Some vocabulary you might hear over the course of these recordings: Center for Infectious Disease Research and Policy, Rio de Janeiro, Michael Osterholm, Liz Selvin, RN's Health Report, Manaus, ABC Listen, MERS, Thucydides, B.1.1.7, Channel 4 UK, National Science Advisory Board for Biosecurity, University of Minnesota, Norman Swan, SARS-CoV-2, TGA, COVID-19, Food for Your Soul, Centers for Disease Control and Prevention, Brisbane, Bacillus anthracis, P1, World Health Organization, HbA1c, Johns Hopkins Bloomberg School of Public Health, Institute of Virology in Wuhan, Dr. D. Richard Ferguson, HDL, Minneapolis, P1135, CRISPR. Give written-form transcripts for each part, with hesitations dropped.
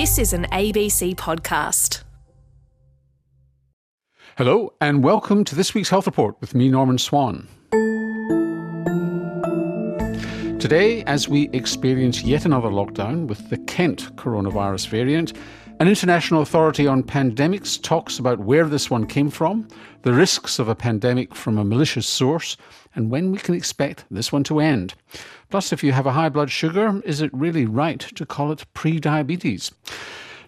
This is an ABC podcast. Hello and welcome to this week's Health Report with me, Norman Swan. Today, as we experience yet another lockdown with the Kent coronavirus variant, an international authority on pandemics talks about where this one came from, the risks of a pandemic from a malicious source, and when we can expect this one to end. Plus, if you have a high blood sugar, is it really right to call it pre-diabetes?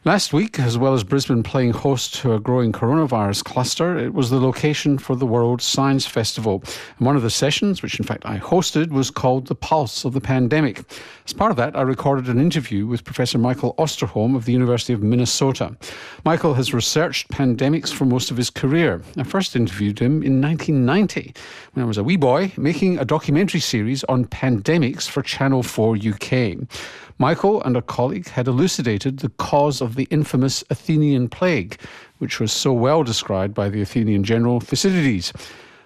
Last week, as well as Brisbane playing host to a growing coronavirus cluster, it was the location for the World Science Festival. And one of the sessions, which in fact I hosted, was called The Pulse of the Pandemic. As part of that, I recorded an interview with Professor Michael Osterholm of the University of Minnesota. Michael has researched pandemics for most of his career. I first interviewed him in 1990, when I was a wee boy, making a documentary series on pandemics for Channel 4 UK. Michael and a colleague had elucidated the cause of the infamous Athenian plague, which was so well described by the Athenian general Thucydides.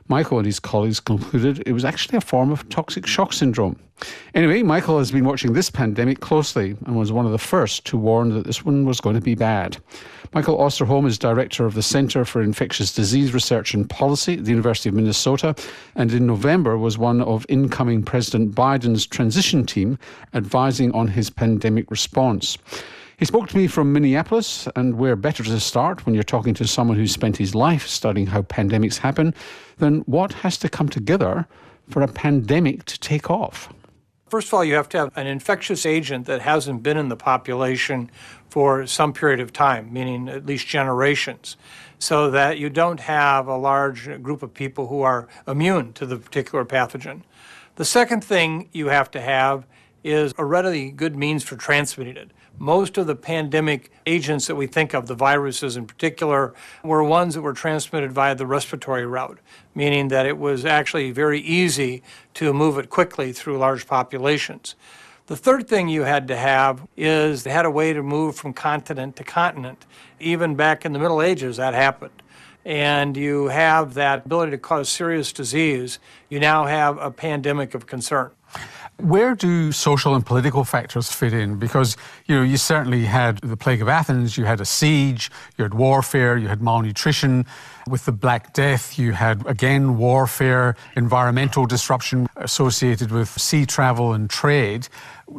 Michael and his colleagues concluded it was actually a form of toxic shock syndrome. Anyway, Michael has been watching this pandemic closely and was one of the first to warn that this one was going to be bad. Michael Osterholm is director of the Center for Infectious Disease Research and Policy at the University of Minnesota, and in November was one of incoming President Biden's transition team advising on his pandemic response. He spoke to me from Minneapolis, and where better to start when you're talking to someone who's spent his life studying how pandemics happen than what has to come together for a pandemic to take off. First of all, you have to have an infectious agent that hasn't been in the population for some period of time, meaning at least generations, so that you don't have a large group of people who are immune to the particular pathogen. The second thing you have to have is a readily good means for transmitting it. Most of the pandemic agents that we think of, the viruses in particular, were ones that were transmitted via the respiratory route, meaning that it was actually very easy to move it quickly through large populations. The third thing you had to have is they had a way to move from continent to continent. Even back in the Middle Ages, that happened. And you have that ability to cause serious disease. You now have a pandemic of concern. Where do social and political factors fit in? Because, you certainly had the plague of Athens, you had a siege, you had warfare, you had malnutrition. With the Black Death, you had, again, warfare, environmental disruption associated with sea travel and trade.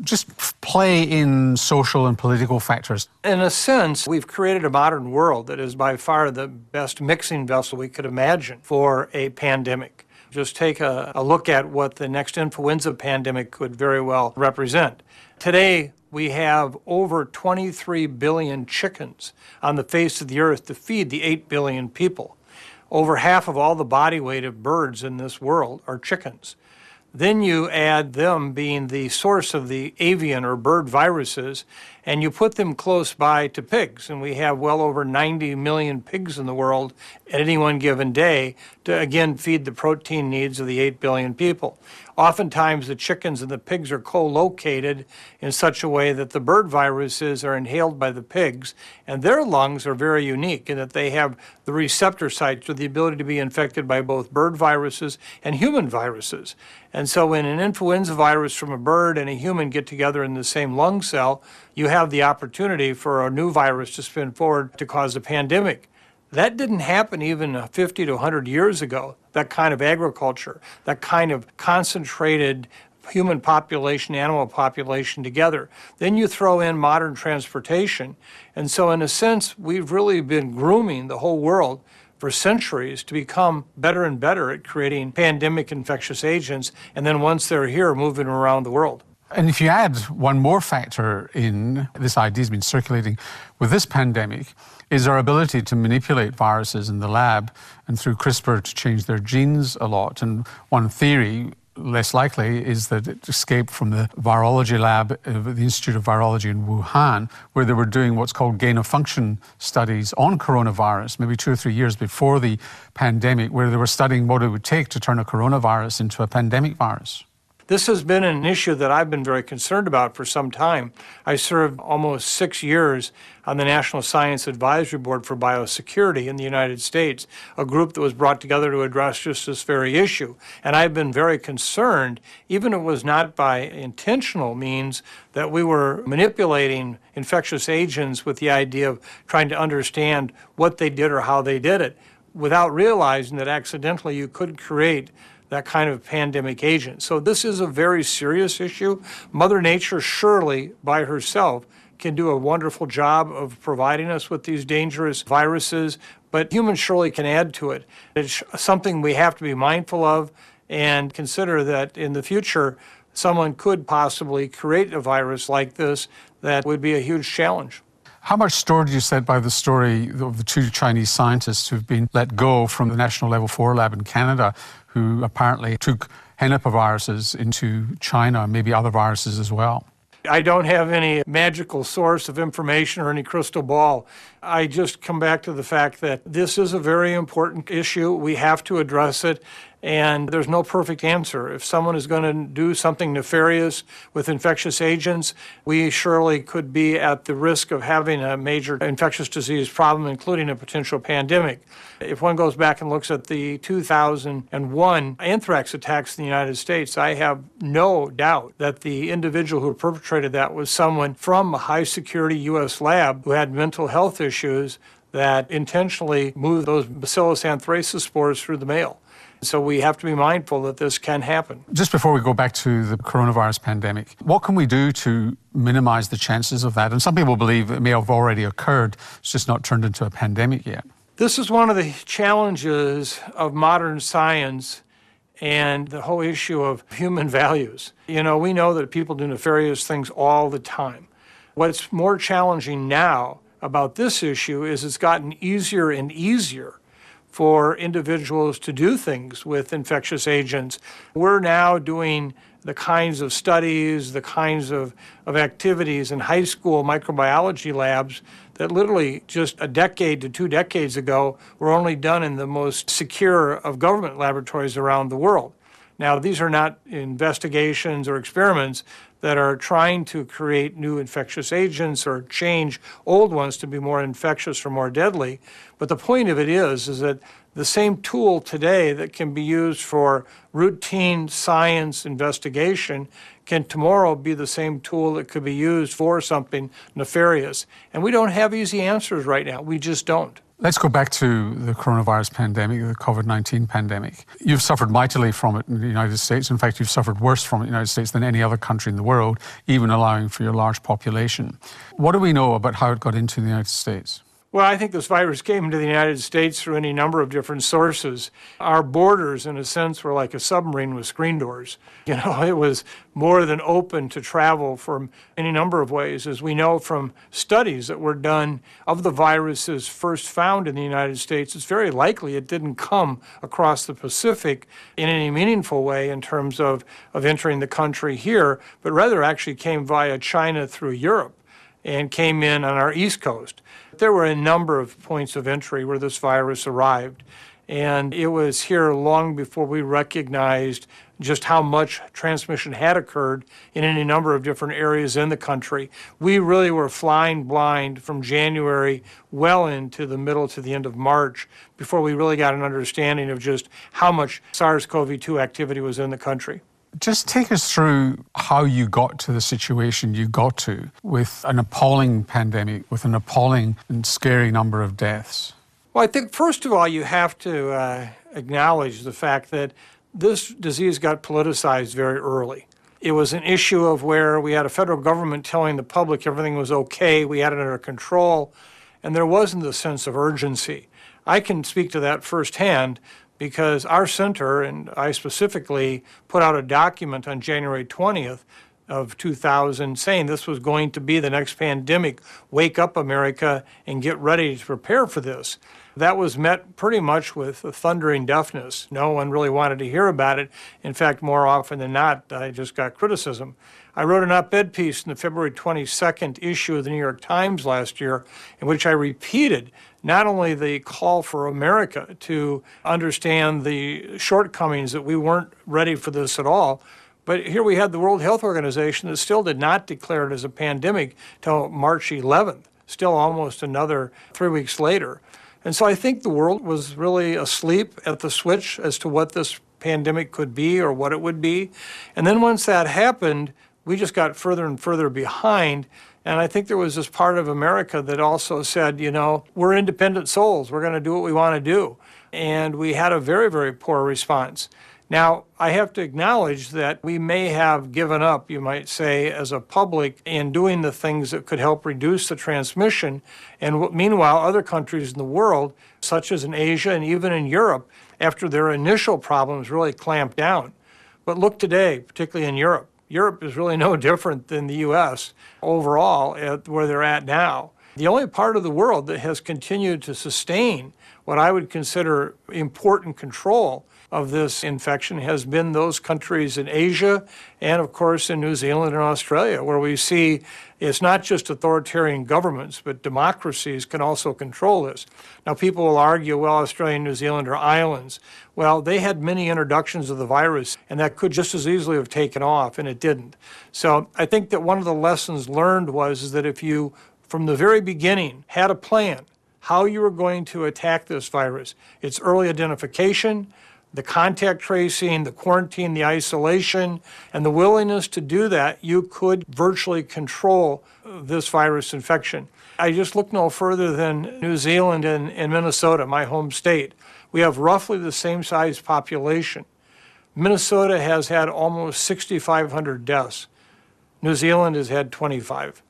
Just play in social and political factors. In a sense, we've created a modern world that is by far the best mixing vessel we could imagine for a pandemic. Just take a look at what the next influenza pandemic could very well represent. Today, we have over 23 billion chickens on the face of the earth to feed the 8 billion people. Over half of all the body weight of birds in this world are chickens. Then you add them being the source of the avian or bird viruses, and you put them close by to pigs. And we have well over 90 million pigs in the world at any one given day to, again, feed the protein needs of the 8 billion people. Oftentimes, the chickens and the pigs are co-located in such a way that the bird viruses are inhaled by the pigs, and their lungs are very unique in that they have the receptor sites with the ability to be infected by both bird viruses and human viruses. And so when an influenza virus from a bird and a human get together in the same lung cell, you have the opportunity for a new virus to spin forward to cause a pandemic. That didn't happen even 50 to 100 years ago, that kind of agriculture, that kind of concentrated human population, animal population together. Then you throw in modern transportation. And so in a sense, we've really been grooming the whole world for centuries to become better and better at creating pandemic infectious agents, and then once they're here, moving around the world. And if you add one more factor in, this idea's been circulating with this pandemic, is our ability to manipulate viruses in the lab and through CRISPR to change their genes a lot. And one theory, less likely, is that it escaped from the virology lab of the Institute of Virology in Wuhan, where they were doing what's called gain-of-function studies on coronavirus, maybe 2 or 3 years before the pandemic, where they were studying what it would take to turn a coronavirus into a pandemic virus. This has been an issue that I've been very concerned about for some time. I served almost 6 years on the National Science Advisory Board for Biosecurity in the United States, a group that was brought together to address just this very issue. And I've been very concerned, even if it was not by intentional means, that we were manipulating infectious agents with the idea of trying to understand what they did or how they did it, without realizing that accidentally you could create that kind of pandemic agent. So this is a very serious issue. Mother Nature surely by herself can do a wonderful job of providing us with these dangerous viruses, but humans surely can add to it. It's something we have to be mindful of and consider that in the future, someone could possibly create a virus like this that would be a huge challenge. How much storage is said by the story of the two Chinese scientists who've been let go from the National Level 4 lab in Canada, who apparently took hennepaviruses into China, maybe other viruses as well? I don't have any magical source of information or any crystal ball. I just come back to the fact that this is a very important issue. We have to address it, and there's no perfect answer. If someone is going to do something nefarious with infectious agents, we surely could be at the risk of having a major infectious disease problem, including a potential pandemic. If one goes back and looks at the 2001 anthrax attacks in the United States, I have no doubt that the individual who perpetrated that was someone from a high-security U.S. lab who had mental health issues that intentionally moved those Bacillus anthracis spores through the mail. So we have to be mindful that this can happen. Just before we go back to the coronavirus pandemic, what can we do to minimize the chances of that? And some people believe it may have already occurred. It's just not turned into a pandemic yet. This is one of the challenges of modern science and the whole issue of human values. You know, we know that people do nefarious things all the time. What's more challenging now about this issue is it's gotten easier and easier for individuals to do things with infectious agents. We're now doing the kinds of studies, the kinds of activities in high school microbiology labs that literally just a decade to 2 decades ago were only done in the most secure of government laboratories around the world. Now, these are not investigations or experiments that are trying to create new infectious agents or change old ones to be more infectious or more deadly. But the point of it is that the same tool today that can be used for routine science investigation can tomorrow be the same tool that could be used for something nefarious. And we don't have easy answers right now. We just don't. Let's go back to the coronavirus pandemic, the COVID-19 pandemic. You've suffered mightily from it in the United States. In fact, you've suffered worse from it in the United States than any other country in the world, even allowing for your large population. What do we know about how it got into the United States? Well, I think this virus came into the United States through any number of different sources. Our borders, in a sense, were like a submarine with screen doors. You know, it was more than open to travel from any number of ways, as we know from studies that were done of the viruses first found in the United States. It's very likely it didn't come across the Pacific in any meaningful way in terms of entering the country here, but rather actually came via China through Europe and came in on our East Coast. There were a number of points of entry where this virus arrived, and it was here long before we recognized just how much transmission had occurred in any number of different areas in the country. We really were flying blind from January well into the middle to the end of March before we really got an understanding of just how much SARS-CoV-2 activity was in the country. Just take us through how you got to the situation you got to with an appalling pandemic, with an appalling and scary number of deaths. Well, I think, first of all, you have to acknowledge the fact that this disease got politicized very early. It was an issue of where we had a federal government telling the public everything was okay, we had it under control, and there wasn't the sense of urgency. I can speak to that firsthand, because our center, and I specifically, put out a document on January 20th of 2000 saying this was going to be the next pandemic. Wake up, America, and get ready to prepare for this. That was met pretty much with a thundering deafness. No one really wanted to hear about it. In fact, more often than not, I just got criticism. I wrote an op-ed piece in the February 22nd issue of the New York Times last year in which I repeated not only the call for America to understand the shortcomings that we weren't ready for this at all, But here we had the World Health Organization that still did not declare it as a pandemic till March 11th, still almost another 3 weeks later. And so I think the world was really asleep at the switch as to what this pandemic could be or what it would be. And then once that happened, we just got further and further behind. And I think there was this part of America that also said, you know, we're independent souls. We're going to do what we want to do. And we had a very, very poor response. Now, I have to acknowledge that we may have given up, you might say, as a public in doing the things that could help reduce the transmission. And meanwhile, other countries in the world, such as in Asia and even in Europe, after their initial problems really clamped down. But look today, particularly in Europe. Europe is really no different than the U.S. overall at where they're at now. The only part of the world that has continued to sustain what I would consider important control of this infection has been those countries in Asia and, of course, in New Zealand and Australia, where we see it's not just authoritarian governments, but democracies can also control this. Now, people will argue, well, Australia and New Zealand are islands. Well, they had many introductions of the virus, and that could just as easily have taken off, and it didn't. So I think that one of the lessons learned was that if you, from the very beginning, had a plan how you were going to attack this virus, its early identification, the contact tracing, the quarantine, the isolation, and the willingness to do that, you could virtually control this virus infection. I just look no further than New Zealand and Minnesota, my home state. We have roughly the same size population. Minnesota has had almost 6,500 deaths. New Zealand has had 25.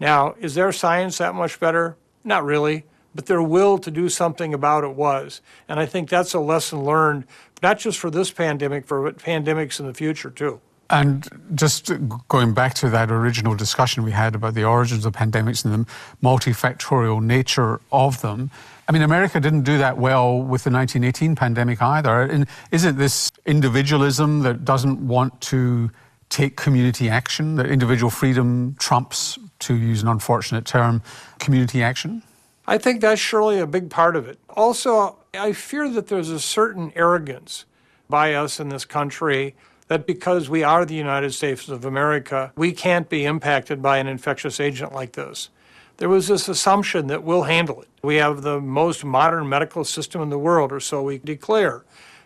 Now, is their science that much better? Not really, but their will to do something about it was. And I think that's a lesson learned, not just for this pandemic, for pandemics in the future, too. And just going back to that original discussion we had about the origins of pandemics and the multifactorial nature of them, I mean, America didn't do that well with the 1918 pandemic either. And isn't this individualism that doesn't want to take community action, that individual freedom trumps, to use an unfortunate term, community action? I think that's surely a big part of it. Also, I fear that there's a certain arrogance by us in this country that because we are the United States of America, we can't be impacted by an infectious agent like this. There was this assumption that we'll handle it. We have the most modern medical system in the world, or so we declare.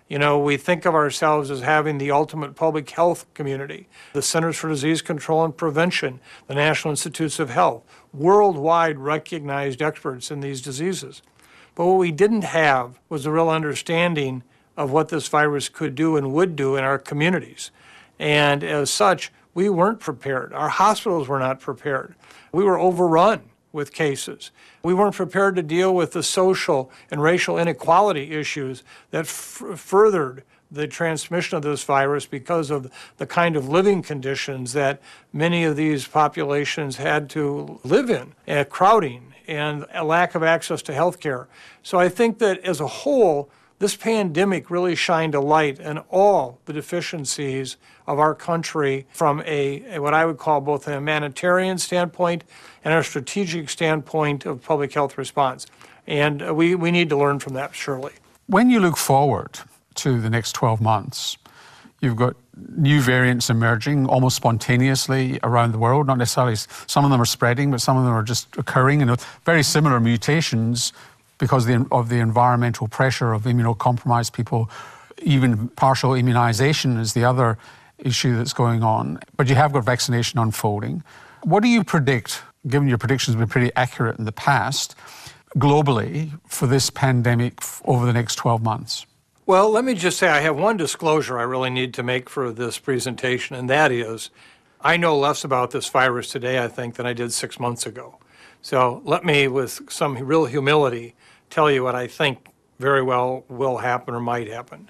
You know, we think of ourselves as having the ultimate public health community, the Centers for Disease Control and Prevention, the National Institutes of Health, worldwide recognized experts in these diseases. But what we didn't have was a real understanding of what this virus could do and would do in our communities. And as such, we weren't prepared. Our hospitals were not prepared. We were overrun with cases. We weren't prepared to deal with the social and racial inequality issues that furthered the transmission of this virus because of the kind of living conditions that many of these populations had to live in, crowding and a lack of access to health care. So I think that as a whole, this pandemic really shined a light on all the deficiencies of our country from a what I would call both a humanitarian standpoint and a strategic standpoint of public health response. And we need to learn from that, surely. When you look forward to the next 12 months, you've got new variants emerging almost spontaneously around the world. Not necessarily, some of them are spreading, but some of them are just occurring, and very similar mutations because of the environmental pressure of immunocompromised people. Even partial immunization is the other issue that's going on. But you have got vaccination unfolding. What do you predict, given your predictions have been pretty accurate in the past, globally for this pandemic over the next 12 months? Well, let me just say I have one disclosure I really need to make for this presentation, and that is I know less about this virus today, I think, than I did 6 months ago. So let me, with some real humility, tell you what I think very well will happen or might happen.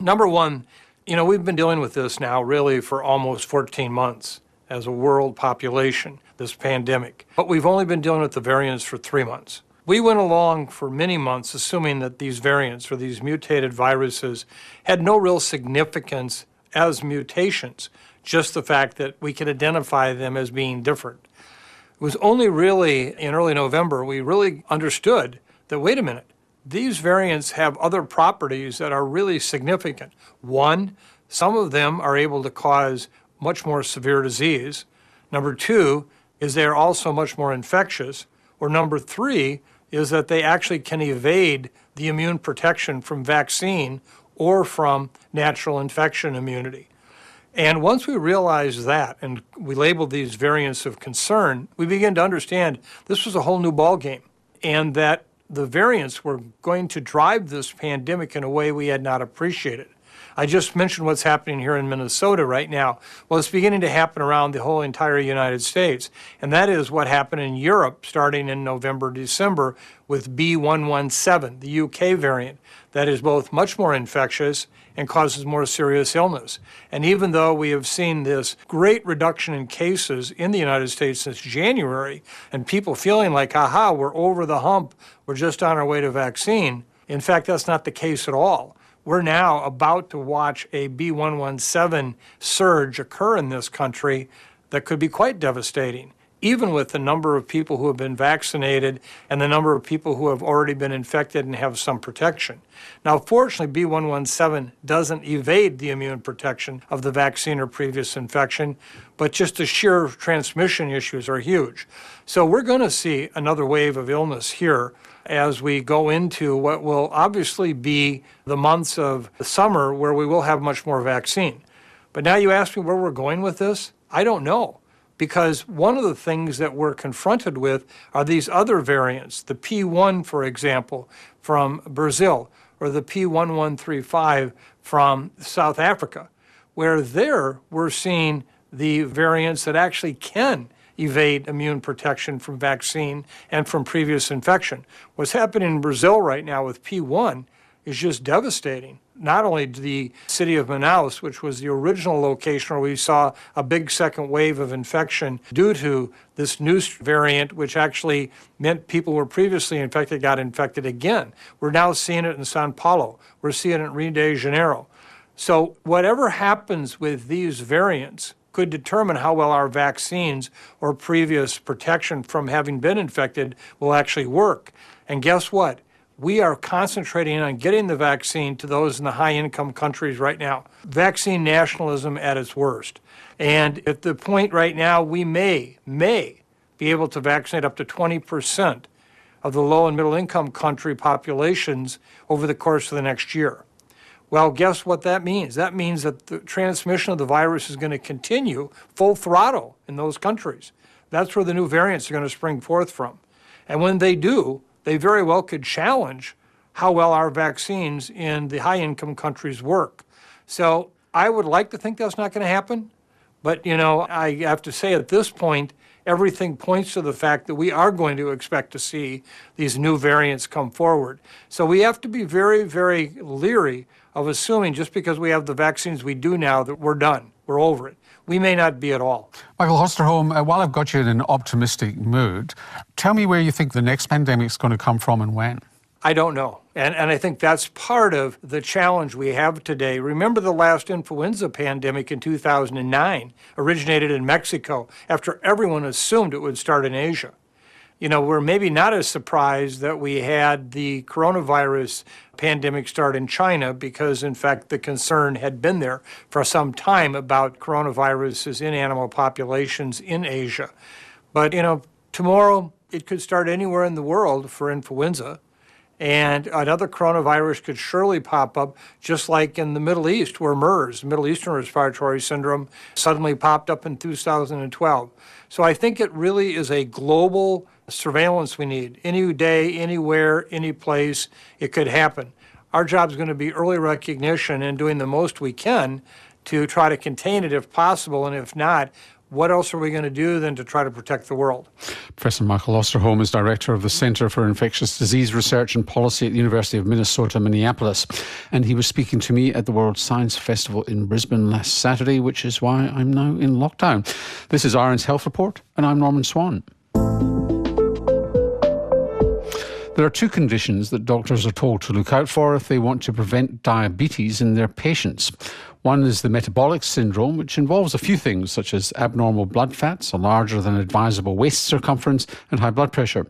Number one, you know, we've been dealing with this now really for almost 14 months as a world population, this pandemic. But we've only been dealing with the variants for 3 months. We went along for many months assuming that these variants or these mutated viruses had no real significance as mutations, just the fact that we could identify them as being different. It was only really in early November we really understood that, wait a minute, these variants have other properties that are really significant. One, Some of them are able to cause much more severe disease. Number two is they are also much more infectious. Or number three is that they actually can evade the immune protection from vaccine or from natural infection immunity. And once we realized that and we labeled these variants of concern, we began to understand this was a whole new ballgame and that the variants were going to drive this pandemic in a way we had not appreciated. I just mentioned what's happening here in Minnesota right now. Well, it's beginning to happen around the whole entire United States, and that is what happened in Europe starting in November, December with B.1.1.7, the UK variant, that is both much more infectious and causes more serious illness. And even though we have seen this great reduction in cases in the United States since January, and people feeling like, aha, we're over the hump, we're just on our way to vaccine, in fact, that's not the case at all. We're now about to watch a B.1.1.7 surge occur in this country that could be quite devastating, even with the number of people who have been vaccinated and the number of people who have already been infected and have some protection. Now, fortunately, B.1.1.7 doesn't evade the immune protection of the vaccine or previous infection, but just the sheer transmission issues are huge. So we're going to see another wave of illness here as we go into what will obviously be the months of the summer where we will have much more vaccine. But now you ask me where we're going with this? I don't know. Because one of the things that we're confronted with are these other variants, the P1, for example, from Brazil, or the P1135 from South Africa, where there we're seeing the variants that actually can evade immune protection from vaccine and from previous infection. What's happening in Brazil right now with P1 is just devastating. Not only the city of Manaus, which was the original location where we saw a big second wave of infection due to this new variant, which actually meant people who were previously infected got infected again. We're now seeing it in Sao Paulo. We're seeing it in Rio de Janeiro. So whatever happens with these variants could determine how well our vaccines or previous protection from having been infected will actually work. And guess what? We are concentrating on getting the vaccine to those in the high-income countries right now. Vaccine nationalism at its worst. And at the point right now, we may be able to vaccinate up to 20% of the low- and middle-income country populations over the course of the next year. Well, guess what that means? That means that the transmission of the virus is going to continue full throttle in those countries. That's where the new variants are going to spring forth from. And when they do, they very well could challenge how well our vaccines in the high-income countries work. So I would like to think that's not going to happen. But, you know, I have to say at this point, everything points to the fact that we are going to expect to see these new variants come forward. So we have to be very, very leery of assuming just because we have the vaccines we do now that we're done, we're over it. We may not be at all. Michael Osterholm, while I've got you in an optimistic mood, tell me where you think the next pandemic's going to come from and when. I don't know. And I think that's part of the challenge we have today. Remember the last influenza pandemic in 2009 originated in Mexico after everyone assumed it would start in Asia. You know, we're maybe not as surprised that we had the coronavirus pandemic start in China because, in fact, the concern had been there for some time about coronaviruses in animal populations in Asia. But, you know, tomorrow it could start anywhere in the world for influenza. And another coronavirus could surely pop up, just like in the Middle East, where MERS, Middle Eastern Respiratory Syndrome, suddenly popped up in 2012. So I think it really is a global surveillance we need. Any day, anywhere, any place, it could happen. Our job is going to be early recognition and doing the most we can to try to contain it if possible, and if not, what else are we going to do than to try to protect the world? Professor Michael Osterholm is Director of the Center for Infectious Disease Research and Policy at the University of Minnesota, Minneapolis. And he was speaking to me at the World Science Festival in Brisbane last Saturday, which is why I'm now in lockdown. This is RN's Health Report, and I'm Norman Swan. There are two conditions that doctors are told to look out for if they want to prevent diabetes in their patients. One is the metabolic syndrome, which involves a few things such as abnormal blood fats, a larger than advisable waist circumference, and high blood pressure.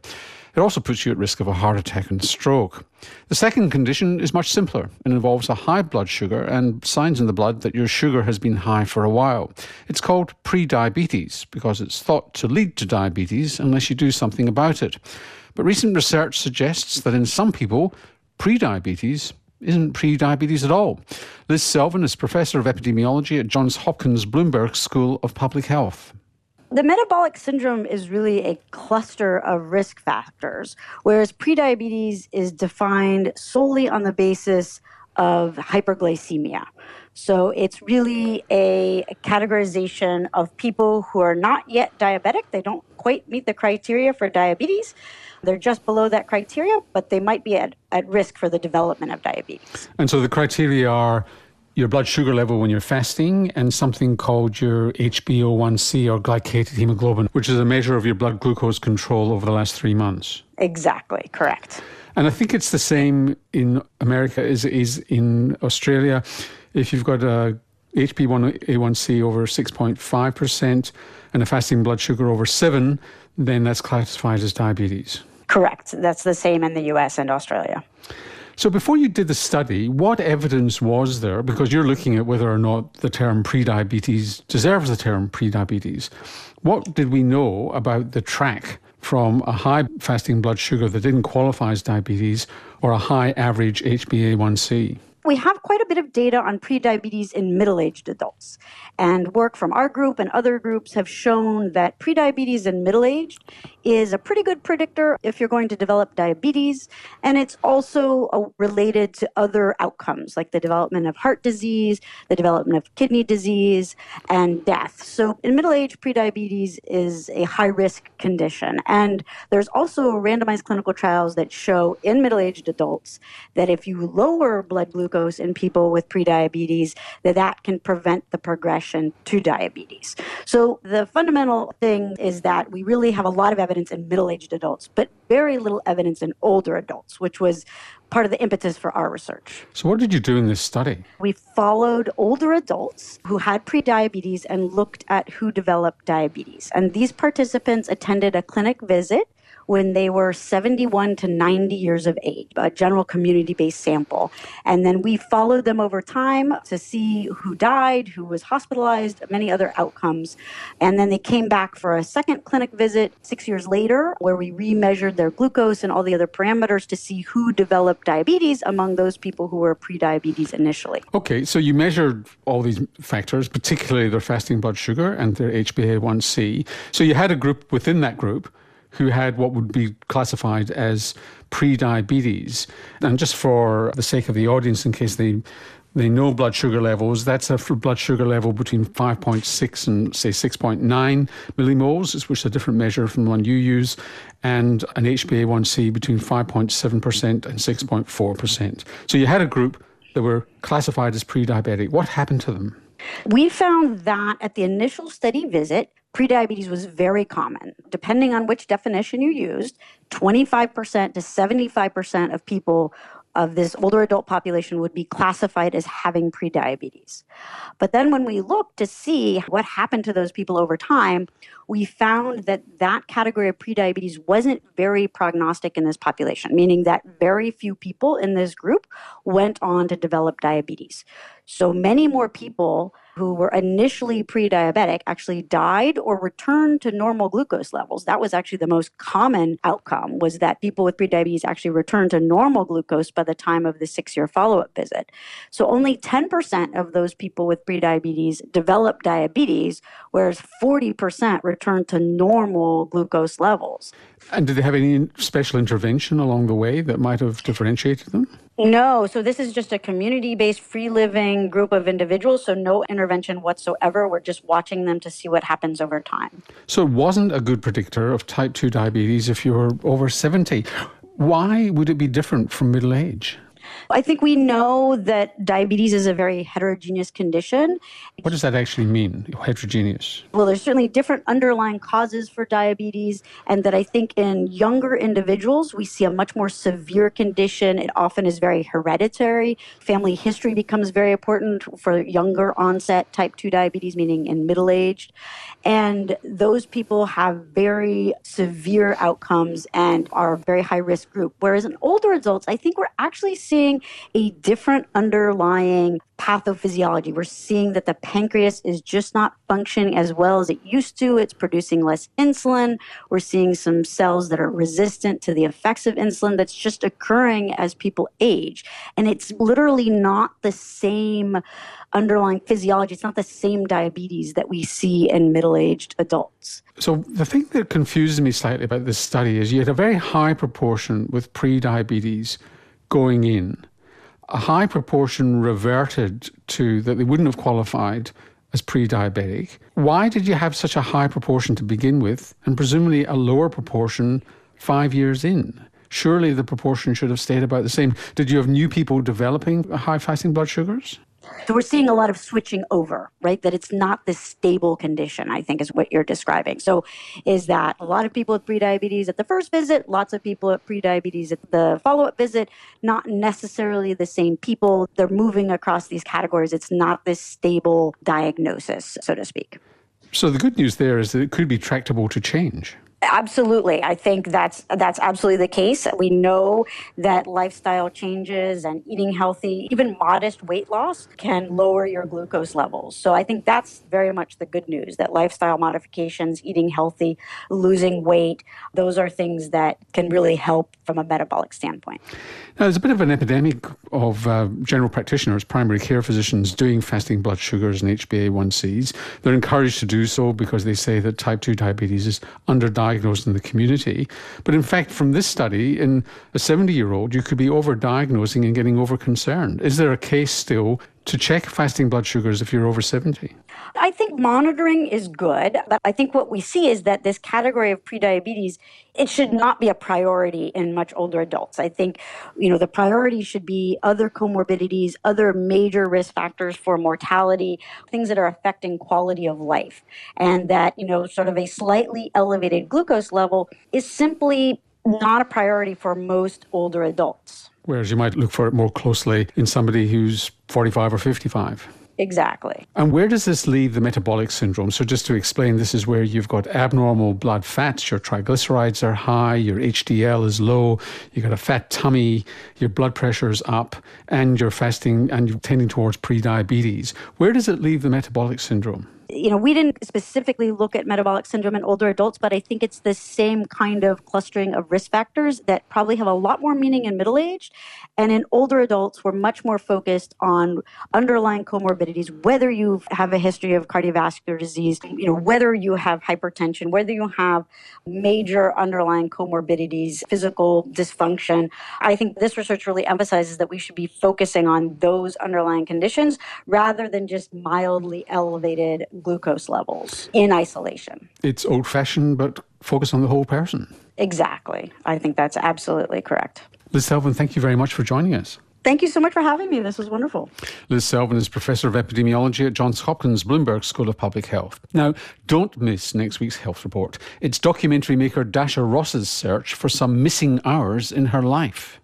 It also puts you at risk of a heart attack and stroke. The second condition is much simpler and involves a high blood sugar and signs in the blood that your sugar has been high for a while. It's called prediabetes because it's thought to lead to diabetes unless you do something about it. But recent research suggests that in some people, prediabetes isn't pre-diabetes at all. Liz Selvin is Professor of Epidemiology at Johns Hopkins Bloomberg School of Public Health. The metabolic syndrome is really a cluster of risk factors, whereas prediabetes is defined solely on the basis of hyperglycemia. So it's really a categorization of people who are not yet diabetic. They don't quite meet the criteria for diabetes. They're just below that criteria, but they might be at risk for the development of diabetes. And so the criteria are your blood sugar level when you're fasting and something called your HbA1c or glycated hemoglobin, which is a measure of your blood glucose control over the last 3 months. Exactly, correct. And I think it's the same in America as it is in Australia. If you've got a HbA1c over 6.5% and a fasting blood sugar over 7, then that's classified as diabetes. Correct. That's the same in the US and Australia. So before you did the study, what evidence was there, because you're looking at whether or not the term prediabetes deserves the term prediabetes, what did we know about the track from a high fasting blood sugar that didn't qualify as diabetes or a high average HbA1c? We have quite a bit of data on prediabetes in middle-aged adults, and work from our group and other groups have shown that prediabetes in middle-aged is a pretty good predictor if you're going to develop diabetes, and it's also related to other outcomes like the development of heart disease, the development of kidney disease, and death. So in middle age, prediabetes is a high-risk condition, and there's also randomized clinical trials that show in middle-aged adults that if you lower blood glucose in people with prediabetes, that can prevent the progression to diabetes. So the fundamental thing is that we really have a lot of evidence in middle-aged adults, but very little evidence in older adults, which was part of the impetus for our research. So what did you do in this study? We followed older adults who had prediabetes and looked at who developed diabetes. And these participants attended a clinic visit when they were 71 to 90 years of age, a general community-based sample. And then we followed them over time to see who died, who was hospitalized, many other outcomes. And then they came back for a second clinic visit 6 years later, where we remeasured their glucose and all the other parameters to see who developed diabetes among those people who were pre-diabetes initially. Okay, so you measured all these factors, particularly their fasting blood sugar and their HbA1c. So you had a group within that group who had what would be classified as prediabetes. And just for the sake of the audience, in case they know blood sugar levels, that's a blood sugar level between 5.6 and, say, 6.9 millimoles, which is a different measure from the one you use, and an HbA1c between 5.7% and 6.4%. So you had a group that were classified as prediabetic. What happened to them? We found that at the initial study visit, prediabetes was very common. Depending on which definition you used, 25% to 75% of people of this older adult population would be classified as having prediabetes. But then when we looked to see what happened to those people over time, we found that that category of prediabetes wasn't very prognostic in this population, meaning that very few people in this group went on to develop diabetes. So many more people who were initially pre-diabetic actually died or returned to normal glucose levels. That was actually the most common outcome, was that people with prediabetes actually returned to normal glucose by the time of the 6-year follow-up visit. So only 10% of those people with prediabetes developed diabetes, whereas 40% returned to normal glucose levels. And did they have any special intervention along the way that might have differentiated them? No. So this is just a community-based, free-living group of individuals, so no intervention whatsoever. We're just watching them to see what happens over time. So it wasn't a good predictor of type 2 diabetes if you were over 70. Why would it be different from middle age? I think we know that diabetes is a very heterogeneous condition. What does that actually mean, heterogeneous? Well, there's certainly different underlying causes for diabetes, and that I think in younger individuals, we see a much more severe condition. It often is very hereditary. Family history becomes very important for younger onset type 2 diabetes, meaning in middle aged. And those people have very severe outcomes and are a very high risk group. Whereas in older adults, I think we're actually seeing a different underlying pathophysiology. We're seeing that the pancreas is just not functioning as well as it used to. It's producing less insulin. We're seeing some cells that are resistant to the effects of insulin that's just occurring as people age. And it's literally not the same underlying physiology. It's not the same diabetes that we see in middle-aged adults. So the thing that confuses me slightly about this study is you had a very high proportion with pre-diabetes going in. A high proportion reverted to that they wouldn't have qualified as pre-diabetic. Why did you have such a high proportion to begin with and presumably a lower proportion 5 years in? Surely the proportion should have stayed about the same. Did you have new people developing high fasting blood sugars? So we're seeing a lot of switching over, right? That it's not this stable condition, I think, is what you're describing. So is that a lot of people with prediabetes at the first visit, lots of people at prediabetes at the follow-up visit, not necessarily the same people. They're moving across these categories. It's not this stable diagnosis, so to speak. So the good news there is that it could be tractable to change. Absolutely. I think that's absolutely the case. We know that lifestyle changes and eating healthy, even modest weight loss, can lower your glucose levels. So I think that's very much the good news, that lifestyle modifications, eating healthy, losing weight, those are things that can really help from a metabolic standpoint. Now, there's a bit of an epidemic of general practitioners, primary care physicians, doing fasting blood sugars and HbA1cs. They're encouraged to do so because they say that type 2 diabetes is underdiagnosed in the community. But in fact, from this study, in a 70-year-old, you could be over-diagnosing and getting over-concerned. Is there a case still to check fasting blood sugars if you're over 70? I think monitoring is good, but I think what we see is that this category of prediabetes, it should not be a priority in much older adults. I think, the priority should be other comorbidities, other major risk factors for mortality, things that are affecting quality of life, and that, sort of a slightly elevated glucose level is simply not a priority for most older adults. Whereas you might look for it more closely in somebody who's 45 or 55. Exactly. And where does this leave the metabolic syndrome? So just to explain, this is where you've got abnormal blood fats, your triglycerides are high, your HDL is low, you've got a fat tummy, your blood pressure is up, and you're fasting and you're tending towards prediabetes. Where does it leave the metabolic syndrome? We didn't specifically look at metabolic syndrome in older adults, but I think it's the same kind of clustering of risk factors that probably have a lot more meaning in middle age. And in older adults, we're much more focused on underlying comorbidities, whether you have a history of cardiovascular disease, whether you have hypertension, whether you have major underlying comorbidities, physical dysfunction. I think this research really emphasizes that we should be focusing on those underlying conditions rather than just mildly elevated glucose levels in isolation. It's old-fashioned, but focus on the whole person. Exactly. I think that's absolutely correct. Liz Selvin, thank you very much for joining us. Thank you so much for having me. This was wonderful. Liz Selvin is Professor of Epidemiology at Johns Hopkins Bloomberg School of Public Health. Now, don't miss next week's health report. It's documentary maker Dasha Ross's search for some missing hours in her life.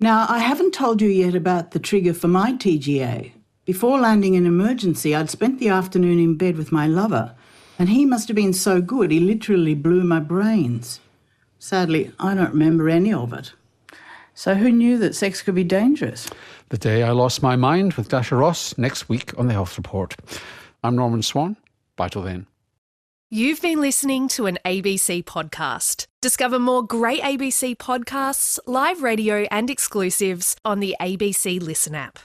Now, I haven't told you yet about the trigger for my TGA. Before landing an emergency, I'd spent the afternoon in bed with my lover, and he must have been so good he literally blew my brains. Sadly, I don't remember any of it. So who knew that sex could be dangerous? The Day I Lost My Mind with Dasha Ross, next week on The Health Report. I'm Norman Swan. Bye till then. You've been listening to an ABC podcast. Discover more great ABC podcasts, live radio and exclusives on the ABC Listen app.